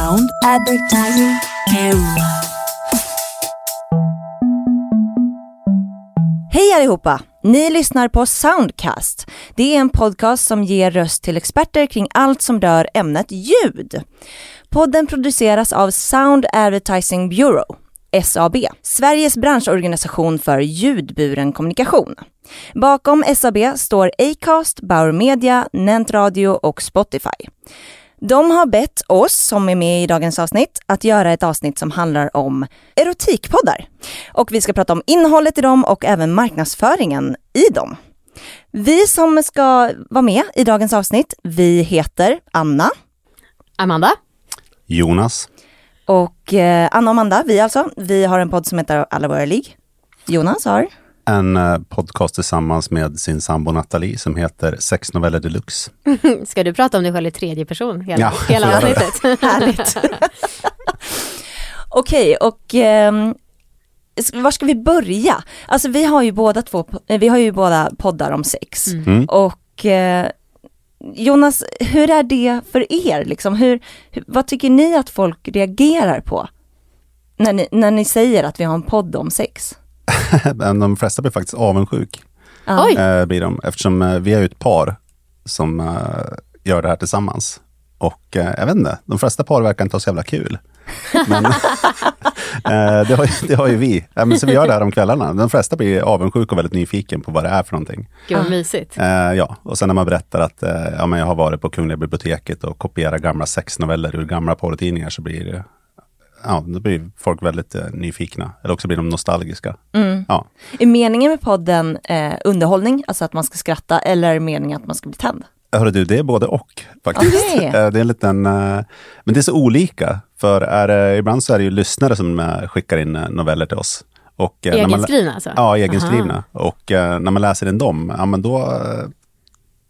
Sound Advertising Bureau. Hej allihopa! Ni lyssnar på Soundcast. Det är en podcast som ger röst till experter kring allt som rör ämnet ljud. Podden produceras av Sound Advertising Bureau, SAB, Sveriges branschorganisation för ljudburen kommunikation. Bakom SAB står Acast, Bauer Media, Nent Radio och Spotify. De har bett oss som är med i dagens avsnitt att göra ett avsnitt som handlar om erotikpoddar. Och vi ska prata om innehållet i dem och även marknadsföringen i dem. Vi som ska vara med i dagens avsnitt, vi heter Anna, Amanda, Jonas. Och Anna och Amanda, vi har en podd som heter Alla våra ligg. Jonas har en podcast tillsammans med sin sambo Natalie som heter Sexnoveller Deluxe. Ska du prata om dig själv i tredje person hela avsnittet? Härligt. Okej, och var ska vi börja? Alltså vi har ju båda poddar om sex. Mm. Och Jonas, hur är det för er liksom? Vad tycker ni att folk reagerar på när ni säger att vi har en podd om sex? De flesta blir faktiskt avundsjuk. Blir de, eftersom vi är ju ett par som gör det här tillsammans. Och jag vet inte, de flesta par verkar inte ha så jävla kul. Men det har ju vi. Så vi gör det här om kvällarna. De flesta blir avundsjuk och väldigt nyfiken på vad det är för någonting. Gud vad mysigt. Ja, och sen när man berättar att jag har varit på Kungliga biblioteket och kopierat gamla sexnoveller ur gamla porrtidningar, så blir det... Ja, då blir folk väldigt nyfikna. Eller också blir de nostalgiska. Mm. Ja. Är meningen med podden underhållning? Alltså att man ska skratta, eller är meningen att man ska bli tänd? Hörru du, det är både och faktiskt. Okay. Det är en liten... Men det är så olika. För ibland så är det ju lyssnare som skickar in noveller till oss. Och, egenskrivna alltså? Ja, egenskrivna. Aha. Och när man läser in dem, ja men då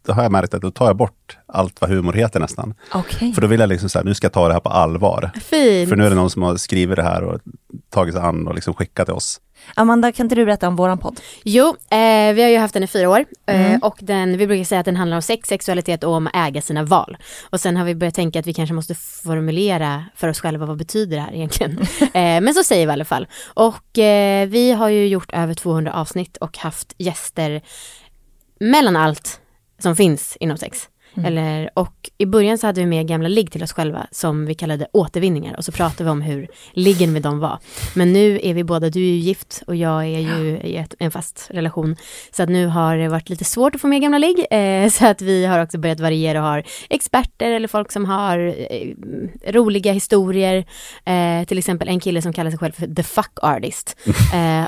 har jag märkt att då tar jag bort allt vad humor heter nästan. Okay. För då vill jag liksom så här, nu ska jag ta det här på allvar. Fint. För nu är det någon som har skrivit det här och tagit sig an och liksom skickat till oss. Amanda, kan inte du berätta om våran podd? Jo, vi har ju haft den i 4 år. Och vi brukar säga att den handlar om sex, sexualitet och om att äga sina val. Och sen har vi börjat tänka att vi kanske måste formulera för oss själva vad betyder det här egentligen. Men så säger vi i alla fall. Och vi har ju gjort över 200 avsnitt och haft gäster mellan allt som finns inom sex. Mm. Och i början så hade vi med gamla ligg till oss själva som vi kallade återvinningar. Och så pratade vi om hur liggen med dem var. Men nu är vi båda, du är ju gift och jag är ju i en fast relation. Så att nu har det varit lite svårt att få med gamla ligg. Så att vi har också börjat variera och har experter eller folk som har roliga historier. Till exempel en kille som kallar sig själv för The Fuck Artist.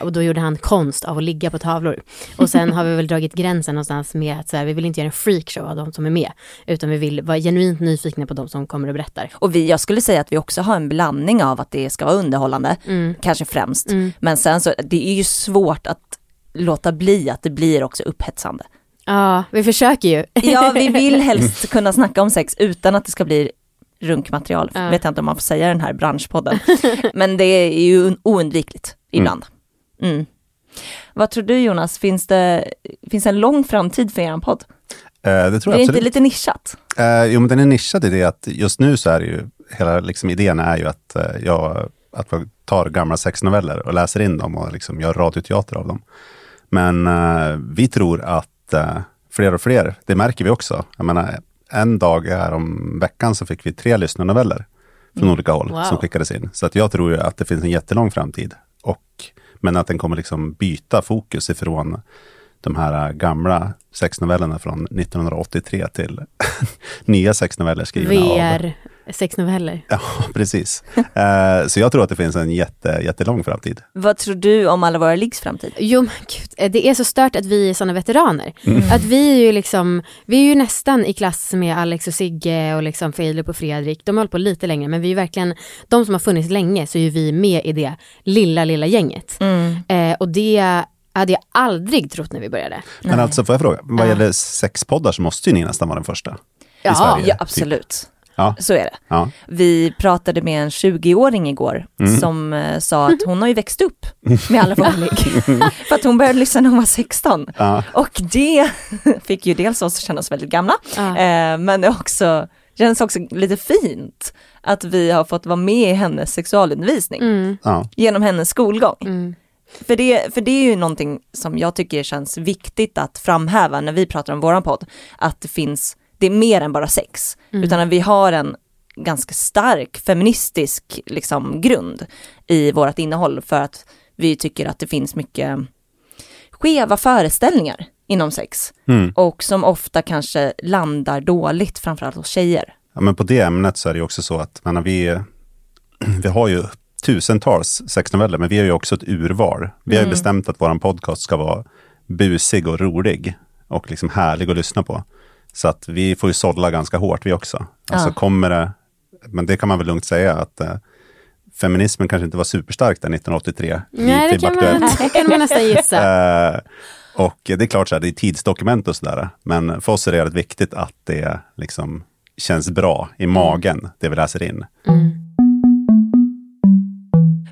Och då gjorde han konst av att ligga på tavlor. Och sen har vi väl dragit gränsen någonstans med att så här, vi vill inte göra en freakshow av de som är med. Utan vi vill vara genuint nyfikna på de som kommer och berättar. Och jag skulle säga att vi också har en blandning av att det ska vara underhållande, kanske främst. Mm. Men sen så, det är ju svårt att låta bli att det blir också upphetsande. Ja, vi försöker ju. Ja, vi vill helst kunna snacka om sex utan att det ska bli runkmaterial. Ja. Vet jag inte om man får säga den här branschpodden. Men det är ju oundvikligt ibland. Mm. Vad tror du, Jonas? Finns det en lång framtid för er podd? Det tror jag absolut. Är det inte lite nischat? Jo, men den är nischad i det att just nu så är det ju, hela liksom, idén är ju att jag tar gamla sexnoveller och läser in dem och liksom gör radioteater av dem. Men vi tror att fler och fler, det märker vi också. Jag menar, en dag här om veckan så fick vi 3 lyssnarnoveller från olika håll som skickades in. Så att jag tror ju att det finns en jättelång framtid. Men att den kommer liksom byta fokus ifrån de här gamla sexnovellerna från 1983 till nya sexnoveller skrivna VR-sexnoveller. Ja, precis. Så jag tror att det finns en jättelång framtid. Vad tror du om alla våra liggs framtid? Jo, men gud, det är så stört att vi är sådana veteraner. Mm. Att vi är ju liksom, vi är ju nästan i klass med Alex och Sigge och liksom Filip och Fredrik. De har hållit på lite längre, men vi är ju verkligen, de som har funnits länge så är ju vi med i det lilla gänget. Och det hade jag aldrig trott när vi började. Men alltså, får jag fråga, vad gäller sexpoddar så måste ju ni nästan vara den första i Sverige. Ja, absolut. Typ. Ja. Så är det. Ja. Vi pratade med en 20-åring igår som sa att hon har ju växt upp med alla vanlig. För att hon började lyssna när hon var 16. Ja. Och det fick ju dels oss att känna oss väldigt gamla. Ja. Men det känns också lite fint att vi har fått vara med i hennes sexualundervisning genom hennes skolgång. Mm. För det är ju någonting som jag tycker känns viktigt att framhäva när vi pratar om våran podd, att det är mer än bara sex, utan att vi har en ganska stark feministisk liksom grund i vårt innehåll, för att vi tycker att det finns mycket skeva föreställningar inom sex och som ofta kanske landar dåligt framförallt hos tjejer. Ja, men på det ämnet så är det ju också så att vi har ju tusentals sexnoveller, men vi har ju också ett urval. Vi har ju bestämt att våran podcast ska vara busig och rolig och liksom härlig att lyssna på. Så att vi får ju sålla ganska hårt vi också. Alltså kommer det, men det kan man väl lugnt säga att feminismen kanske inte var superstark där 1983. Nej, det kan man nästan gissa. Och det är klart så här, det är tidsdokument och sådär. Men för oss är det väldigt viktigt att det liksom känns bra i magen, det vi läser in. Mm.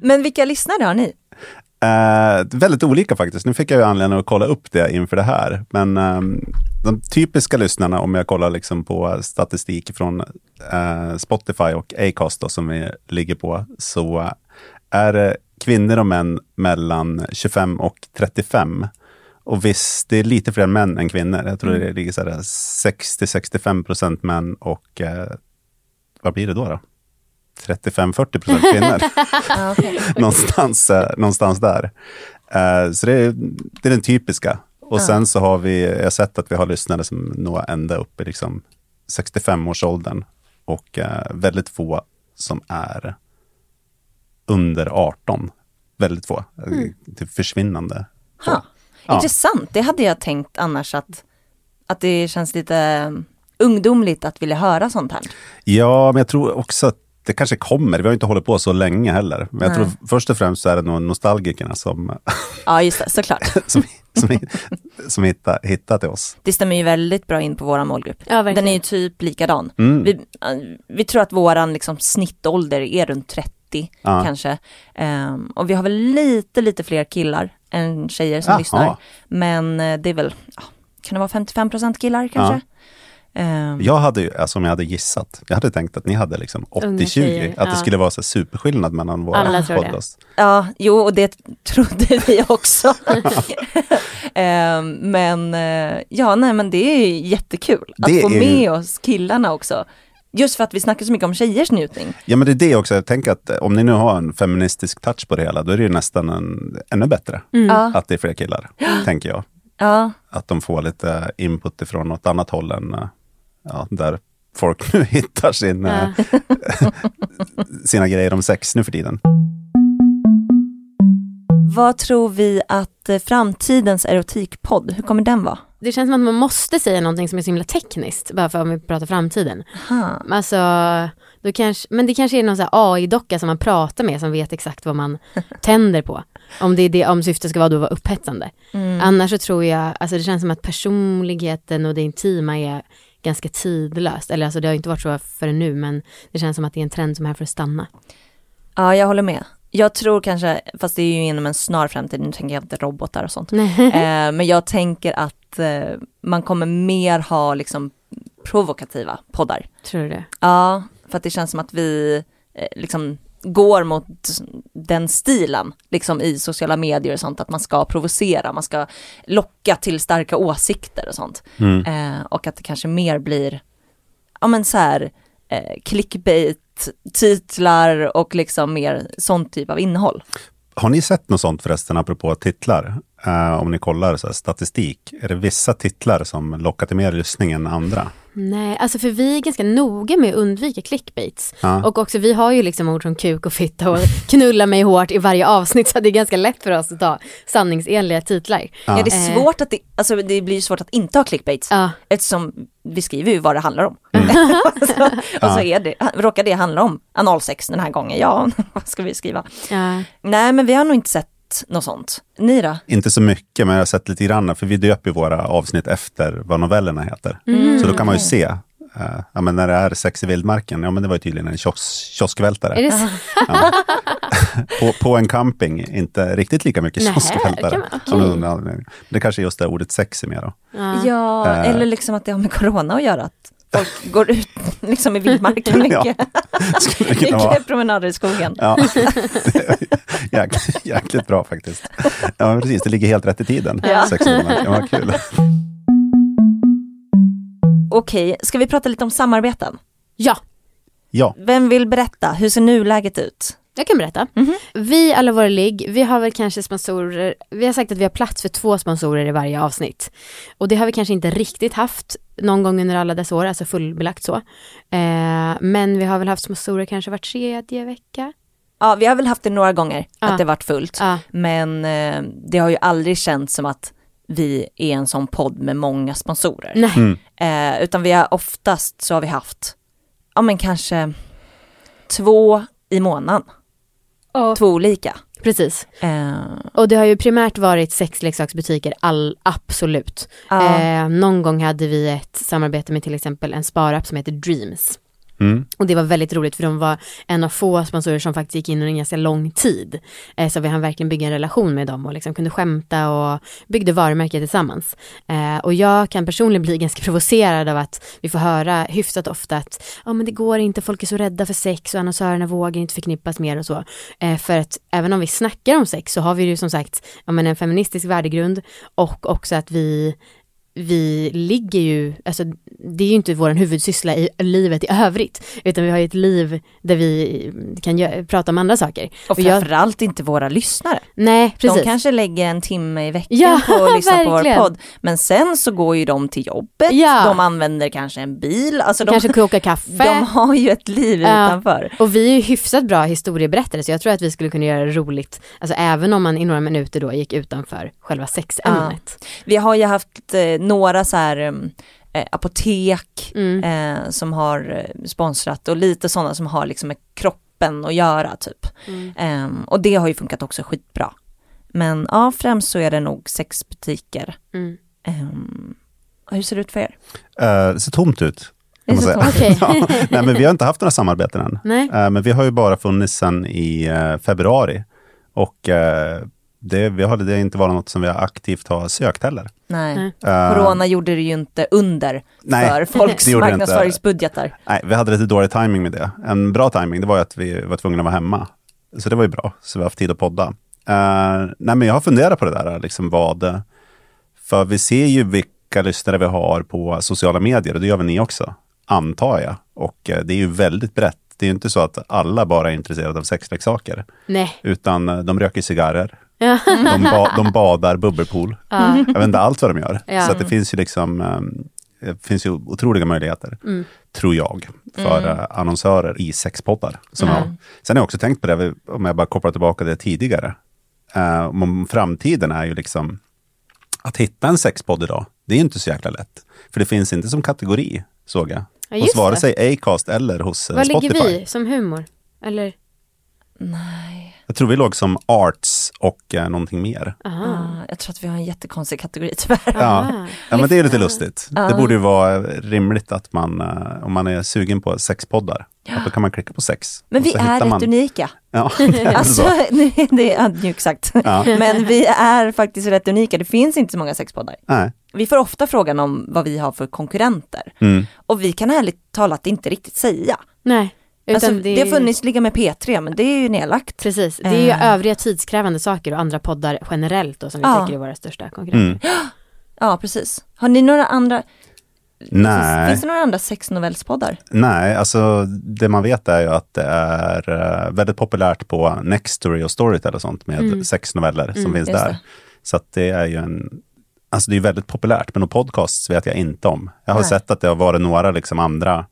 Men vilka lyssnare har ni? Väldigt olika faktiskt. Nu fick jag ju anledning att kolla upp det inför det här. Men de typiska lyssnarna, om jag kollar liksom på statistik från Spotify och Acast då, som vi ligger på, så är det kvinnor och män mellan 25 och 35. Och visst, det är lite fler män än kvinnor. Jag tror det ligger så här 60-65% män och vad blir det då? 35-40% kvinnor. någonstans där. Så det är den typiska. Och sen så har jag har sett att vi har lyssnare som når ända upp i liksom 65-årsåldern. Och väldigt få som är under 18. Väldigt få. Typ försvinnande. Intressant. Det hade jag tänkt annars att det känns lite ungdomligt att vilja höra sånt här. Ja, men jag tror också att det kanske kommer. Vi har inte hållit på så länge heller. Men jag tror först och främst så är det nog nostalgikerna som... Ja, just det. Såklart. som hittar till oss. Det stämmer ju väldigt bra in på våran målgrupp. Ja, den är ju typ likadan. Mm. Vi tror att våran liksom snittålder är runt 30 kanske. Och vi har väl lite fler killar än tjejer som lyssnar. Men det är väl... Kan det vara 55% killar kanske? Ja. Jag hade ju, alltså om jag hade gissat, jag hade tänkt att ni hade liksom 80-20, att det skulle vara så superskillnad mellan våra podcast. Ja, jo, och det trodde vi också. Men det är ju jättekul att få med oss killarna också. Just för att vi snackar så mycket om tjejers njutning. Ja, men det är det också. Jag tänker att om ni nu har en feministisk touch på det hela, då är det ju nästan ännu bättre att det är fler killar, tänker jag. Ja. Att de får lite input ifrån något annat håll än där folk nu hittar sina grejer om sex nu för tiden. Vad tror vi att framtidens erotikpodd, hur kommer den vara? Det känns som att man måste säga någonting som är så himla tekniskt bara för om vi pratar framtiden. Aha. Alltså, men det kanske är någon så här AI-docka som man pratar med som vet exakt vad man tänder på. Om det är det, om syftet ska vara då vara upphetsande. Annars så tror jag, alltså det känns som att personligheten och det intima är ganska tidlöst. Eller alltså det har inte varit så för nu, men det känns som att det är en trend som är för att stanna. Ja, jag håller med. Jag tror kanske, fast det är ju inom en snar framtid, nu tänker jag inte robotar och sånt. Men jag tänker att man kommer mer ha liksom provokativa poddar. Tror du det? Ja, för att det känns som att vi liksom... går mot den stilen liksom i sociala medier och sånt, att man ska provocera, man ska locka till starka åsikter och sånt och att det kanske mer blir clickbait titlar och liksom mer sånt typ av innehåll. Har ni sett något sånt förresten apropå titlar? Om ni kollar så här, statistik, är det vissa titlar som lockar till mer lyssning än andra? Nej, alltså för vi är ganska noga med att undvika clickbaits. Och också vi har ju liksom ord som kuk och fitta och knulla mig hårt i varje avsnitt, så det är ganska lätt för oss att ta sanningsenliga titlar. Ja, det är svårt att det blir svårt att inte ha clickbaits eftersom vi skriver ju vad det handlar om. Och så är det, råkar det handla om analsex den här gången, vad ska vi skriva? Nej, men vi har nog inte sett något sånt. Ni då? Inte så mycket, men jag har sett lite grann, för vi döper ju våra avsnitt efter vad novellerna heter. Så då kan man ju se när det är sex i vildmarken, men det var ju tydligen en kioskvältare. Är det så? Ja. på en camping, inte riktigt lika mycket kioskvältare. Det kanske är just det ordet sex är mer då. Eller liksom att det har med corona att göra, att folk går ut liksom i vildmarken mycket. Mycket promenader i skogen. Ja. Jäkligt bra faktiskt. Ja, precis. Det ligger helt rätt i tiden. Ja. 600. Ja, vad kul. Okej, ska vi prata lite om samarbeten? Ja. Vem vill berätta? Hur ser nuläget ut? Jag kan berätta. Mm-hmm. Vi, Alla våra ligg, vi har väl kanske sponsorer. Vi har sagt att vi har plats för 2 sponsorer i varje avsnitt. Och det har vi kanske inte riktigt haft någon gång under alla dessa år, alltså fullbelagt så. Men vi har väl haft sponsorer kanske var tredje vecka. Ja, vi har väl haft det några gånger att det varit fullt. Men det har ju aldrig känts som att vi är en sån podd med många sponsorer. Nej. Utan vi har oftast så har vi haft men kanske 2 i månaden. 2 olika. Precis. Och det har ju primärt varit sexleksaksbutiker, absolut. Någon gång hade vi ett samarbete med till exempel en sparapp som heter Dreams. Mm. Och det var väldigt roligt för de var en av få sponsorer som faktiskt gick in under en ganska lång tid. Så vi hann verkligen bygga en relation med dem och liksom kunde skämta och byggde varumärket tillsammans. Och jag kan personligen bli ganska provocerad av att vi får höra hyfsat ofta att men det går inte, folk är så rädda för sex och annonsörerna vågar inte förknippas mer och så. För att även om vi snackar om sex så har vi ju som sagt en feministisk värdegrund och också att vi ligger ju, alltså det är ju inte vår huvudsyssla i livet i övrigt, utan vi har ju ett liv där vi kan prata om andra saker. Och framförallt inte våra lyssnare. Nej, precis. De kanske lägger en timme i veckan på att lyssna på vår podd, men sen så går ju de till jobbet, de använder kanske en bil, alltså de kanske kokar kaffe. De har ju ett liv utanför. Och vi är ju hyfsat bra historieberättare, så jag tror att vi skulle kunna göra det roligt, alltså även om man i några minuter då gick utanför själva sexämnet. Vi har ju haft några så här apotek som har sponsrat och lite sådana som har liksom med kroppen att göra typ. Och det har ju funkat också skitbra. Men främst så är det nog sexbutiker. Hur ser det ut för er? Det ser tomt ut. Okay. Nej, men vi har inte haft några samarbeten än. Men vi har ju bara funnits sedan i februari. Och det har inte varit något som vi aktivt har sökt heller. Nej. Corona gjorde det ju inte under för folks marknadsföringsbudgetar. Nej, vi hade lite dålig timing med det. En bra timing, det var ju att vi var tvungna att vara hemma. Så det var ju bra, så vi har haft tid att podda. Men jag har funderat på det där, liksom vad... För vi ser ju vilka lyssnare vi har på sociala medier, och det gör väl ni också, antar jag. Och det är ju väldigt brett. Det är ju inte så att alla bara är intresserade av sexleksaker. Nej. Utan de röker cigarrer. De badar bubbelpool. Jag vet inte allt vad de gör. Så att det finns ju det finns ju otroliga möjligheter, tror jag, för annonsörer i sexpoddar. Sen har jag också tänkt på det, om jag bara kopplar tillbaka det tidigare. Om framtiden är ju liksom att hitta en sexpodd idag. Det är inte så jäkla lätt. För det finns inte som kategori, såg jag. Hos vare sig Acast eller hos Spotify. Vad ligger vi som humor? Eller? Nej. Jag tror vi låg som arts och någonting mer. Jag tror att vi har en jättekonstig kategori tyvärr. Ja, men det är lite lustigt. Det borde ju vara rimligt att man, om man är sugen på sexpoddar, att då kan man klicka på sex. Men vi är rätt unika. Ja, det är alltså, det är ju exakt. Men vi är faktiskt rätt unika. Det finns inte så många sexpoddar. Nej. Vi får ofta frågan om vad vi har för konkurrenter. Och vi kan ärligt talat inte riktigt säga. Nej. Alltså, det har funnits ligga med P3, men det är ju nedlagt. Precis, det är ju övriga tidskrävande saker och andra poddar generellt då, som vi tycker är våra största konkurrenter. Ja, precis. Har ni några andra... Nej. Finns det några andra sexnovellspoddar? Nej, alltså det man vet är ju att det är väldigt populärt på Nextory och Storytel och sånt med sexnoveller som finns där. Så att det är ju en... Alltså det är ju väldigt populärt, men podcasts vet jag inte om. Jag har sett att det har varit några liksom andra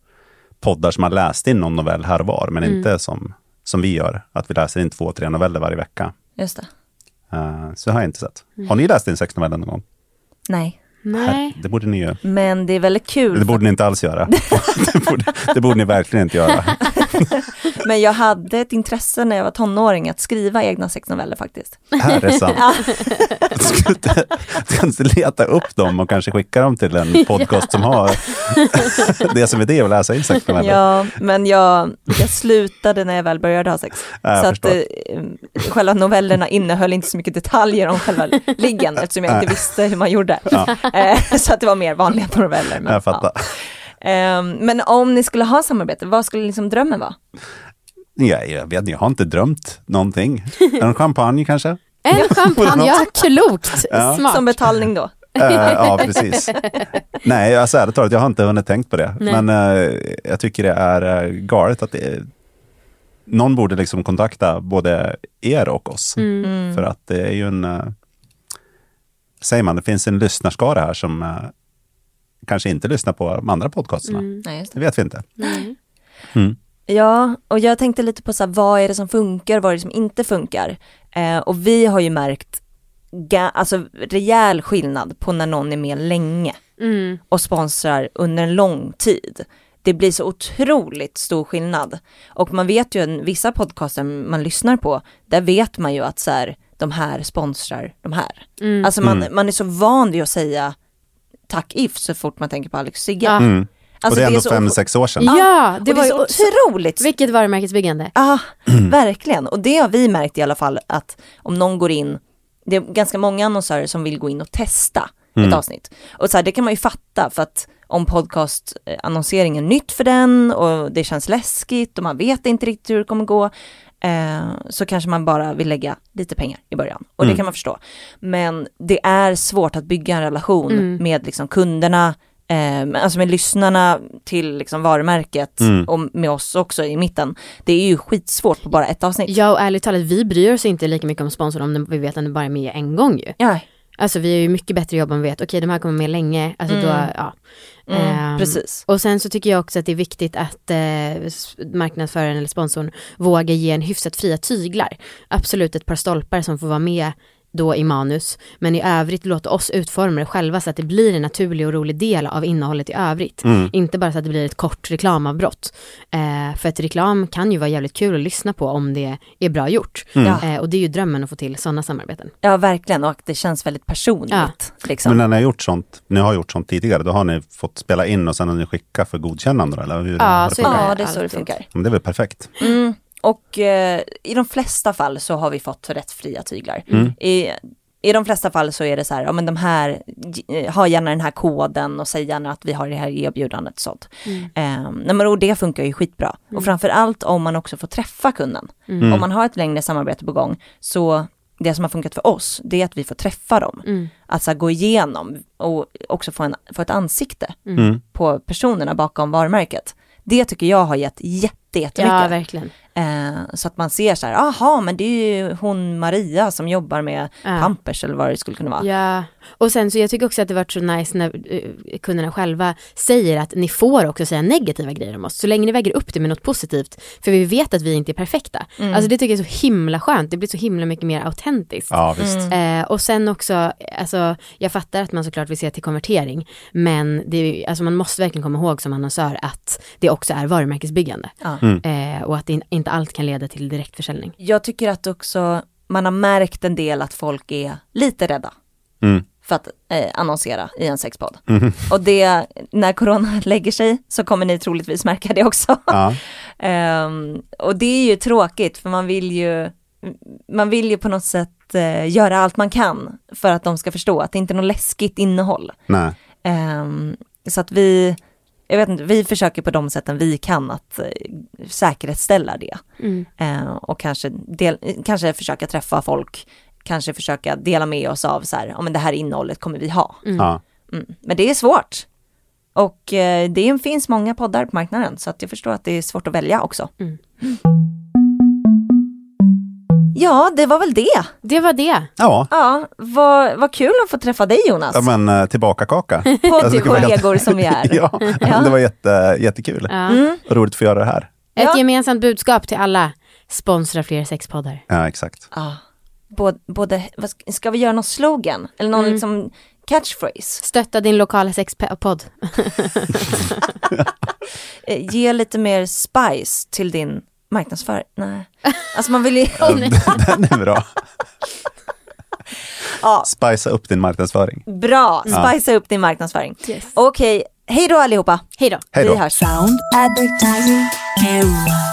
poddar som har läst in någon novell här var, men inte som vi gör, att vi läser in 2-3 noveller varje vecka. Just det. Så har jag inte sett. Har ni läst in 6 noveller någon gång? Nej. Det borde ni göra. Men det är väldigt kul. Det borde ni inte alls göra. det borde ni verkligen inte göra. Men jag hade ett intresse när jag var tonåring att skriva egna sexnoveller faktiskt. Här är sant. Du ska leta upp dem och kanske skicka dem till en podcast som har det som är det att läsa in sexnoveller. Ja, men jag slutade när jag väl började ha sex. Så att själva novellerna innehöll inte så mycket detaljer om själva liggen, eftersom jag inte visste hur man gjorde. Så att det var mer vanliga noveller. Men, jag fattar. Men om ni skulle ha samarbete, vad skulle liksom drömmen vara? Jag vet inte, jag har inte drömt någonting. En champagne kanske? En champagne, ja, klokt, ja. Smart. Som betalning då? Ja, precis. Nej, alltså, ärligt talat, jag har inte hunnit tänkt på det. Nej. Men jag tycker det är galet att det, någon borde liksom kontakta både er och oss. Mm. För att det är ju en... säger man, det finns en lyssnarskara här som kanske inte lyssnar på de andra podcasterna. Mm. Nej, just det. Det vet vi inte. Nej. Mm. Ja, och jag tänkte lite på så här, vad är det som funkar, vad är det som inte funkar? Och vi har ju märkt alltså rejäl skillnad på när någon är med länge och sponsrar under en lång tid. Det blir så otroligt stor skillnad. Och man vet ju, vissa podcaster man lyssnar på, där vet man ju att så här, de här sponsrar de här. Mm. Alltså man är så van vid att säga tack if så fort man tänker på Alex Sigge. Mm. Alltså, och det är ändå 5-6 år sedan. Ja, det var ju otroligt. Vilket varumärkesbyggande. Ja, verkligen. Och det har vi märkt i alla fall, att om någon går in, det är ganska många annonsörer som vill gå in och testa ett avsnitt. Och så här, det kan man ju fatta, för att om podcastannonseringen är nytt för den och det känns läskigt och man vet inte riktigt hur det kommer gå, så kanske man bara vill lägga lite pengar i början. Och det kan man förstå. Men det är svårt att bygga en relation med liksom kunderna, alltså med lyssnarna till liksom varumärket och med oss också i mitten. Det är ju skitsvårt på bara ett avsnitt. Ja, och ärligt talat, vi bryr oss inte lika mycket om sponsorn om vi vet att den bara är med en gång ju. Ja. Alltså vi är ju mycket bättre jobb om vi vet, okej, de här kommer med länge. Alltså då, ja. Precis. Och sen så tycker jag också att det är viktigt att marknadsföraren eller sponsorn vågar ge en hyfsat fria tyglar. Absolut ett par stolpar som får vara med då i manus, men i övrigt låta oss utforma det själva så att det blir en naturlig och rolig del av innehållet i övrigt. Inte bara så att det blir ett kort reklamavbrott. För att reklam kan ju vara jävligt kul att lyssna på om det är bra gjort. Och det är ju drömmen att få till sådana samarbeten. Ja, verkligen, och det känns väldigt personligt. Ja. Liksom. Men när ni har gjort sånt, tidigare, då har ni fått spela in och sen har ni skickat för godkännande, eller hur? Ja, det är så det funkar. Men det är väl perfekt. Mm. Och i de flesta fall så har vi fått rätt fria tyglar. I de flesta fall så är det så här, ja, men de här, ha gärna den här koden och säg gärna att vi har det här erbjudandet sånt. Och det funkar ju skitbra. Och framförallt om man också får träffa kunden. Om man har ett längre samarbete på gång, så det som har funkat för oss, det är att vi får träffa dem. Alltså gå igenom och också få ett ansikte på personerna bakom varumärket. Det tycker jag har gett jättemycket. Ja, verkligen. Så att man ser så här, aha, men det är ju hon Maria som jobbar med Pampers eller vad det skulle kunna vara. Ja, och sen så jag tycker också att det varit så nice när kunderna själva säger att ni får också säga negativa grejer om oss, så länge ni väger upp det med något positivt, för vi vet att vi inte är perfekta. Alltså det tycker jag är så himla skönt, det blir så himla mycket mer autentiskt. Ja, visst. Och sen också, alltså jag fattar att man såklart vill se till konvertering, men det är, alltså man måste verkligen komma ihåg som annonsör att det också är varumärkesbyggande. Och att det inte allt kan leda till direktförsäljning. Jag tycker att också man har märkt en del att folk är lite rädda för att annonsera i en sexpodd. Och det, när corona lägger sig så kommer ni troligtvis märka det också. Ja. Och det är ju tråkigt, för man vill ju på något sätt göra allt man kan för att de ska förstå att det inte är något läskigt innehåll. Nej. Så att jag vet inte, vi försöker på de sätten vi kan att säkerhetsställa det. Och kanske försöka träffa folk, kanske försöka dela med oss av så här, ja, men det här innehållet kommer vi ha. Men det är svårt. Och det finns många poddar på marknaden, så att jag förstår att det är svårt att välja också. Ja, det var väl det. Det var det. Ja, vad kul att få träffa dig, Jonas. Ja, men tillbaka kaka. Kollegor som vi är. Ja, det var jättekul. Roligt att få göra det här. Ett gemensamt budskap till alla. Sponsra fler sexpoddar. Ja, exakt. Ja. Både, ska vi göra någon slogan? Eller någon liksom catchphrase? Stötta din lokala sexpodd. Ge lite mer spice till din marknadsför. Nej. Alltså man vill ju... Den är bra. Ja. Spicea upp din marknadsföring. Bra, spicea upp din marknadsföring. Yes. Okej, hej då allihopa. Hej då. Vi hörs. Sound Advertising Bureau.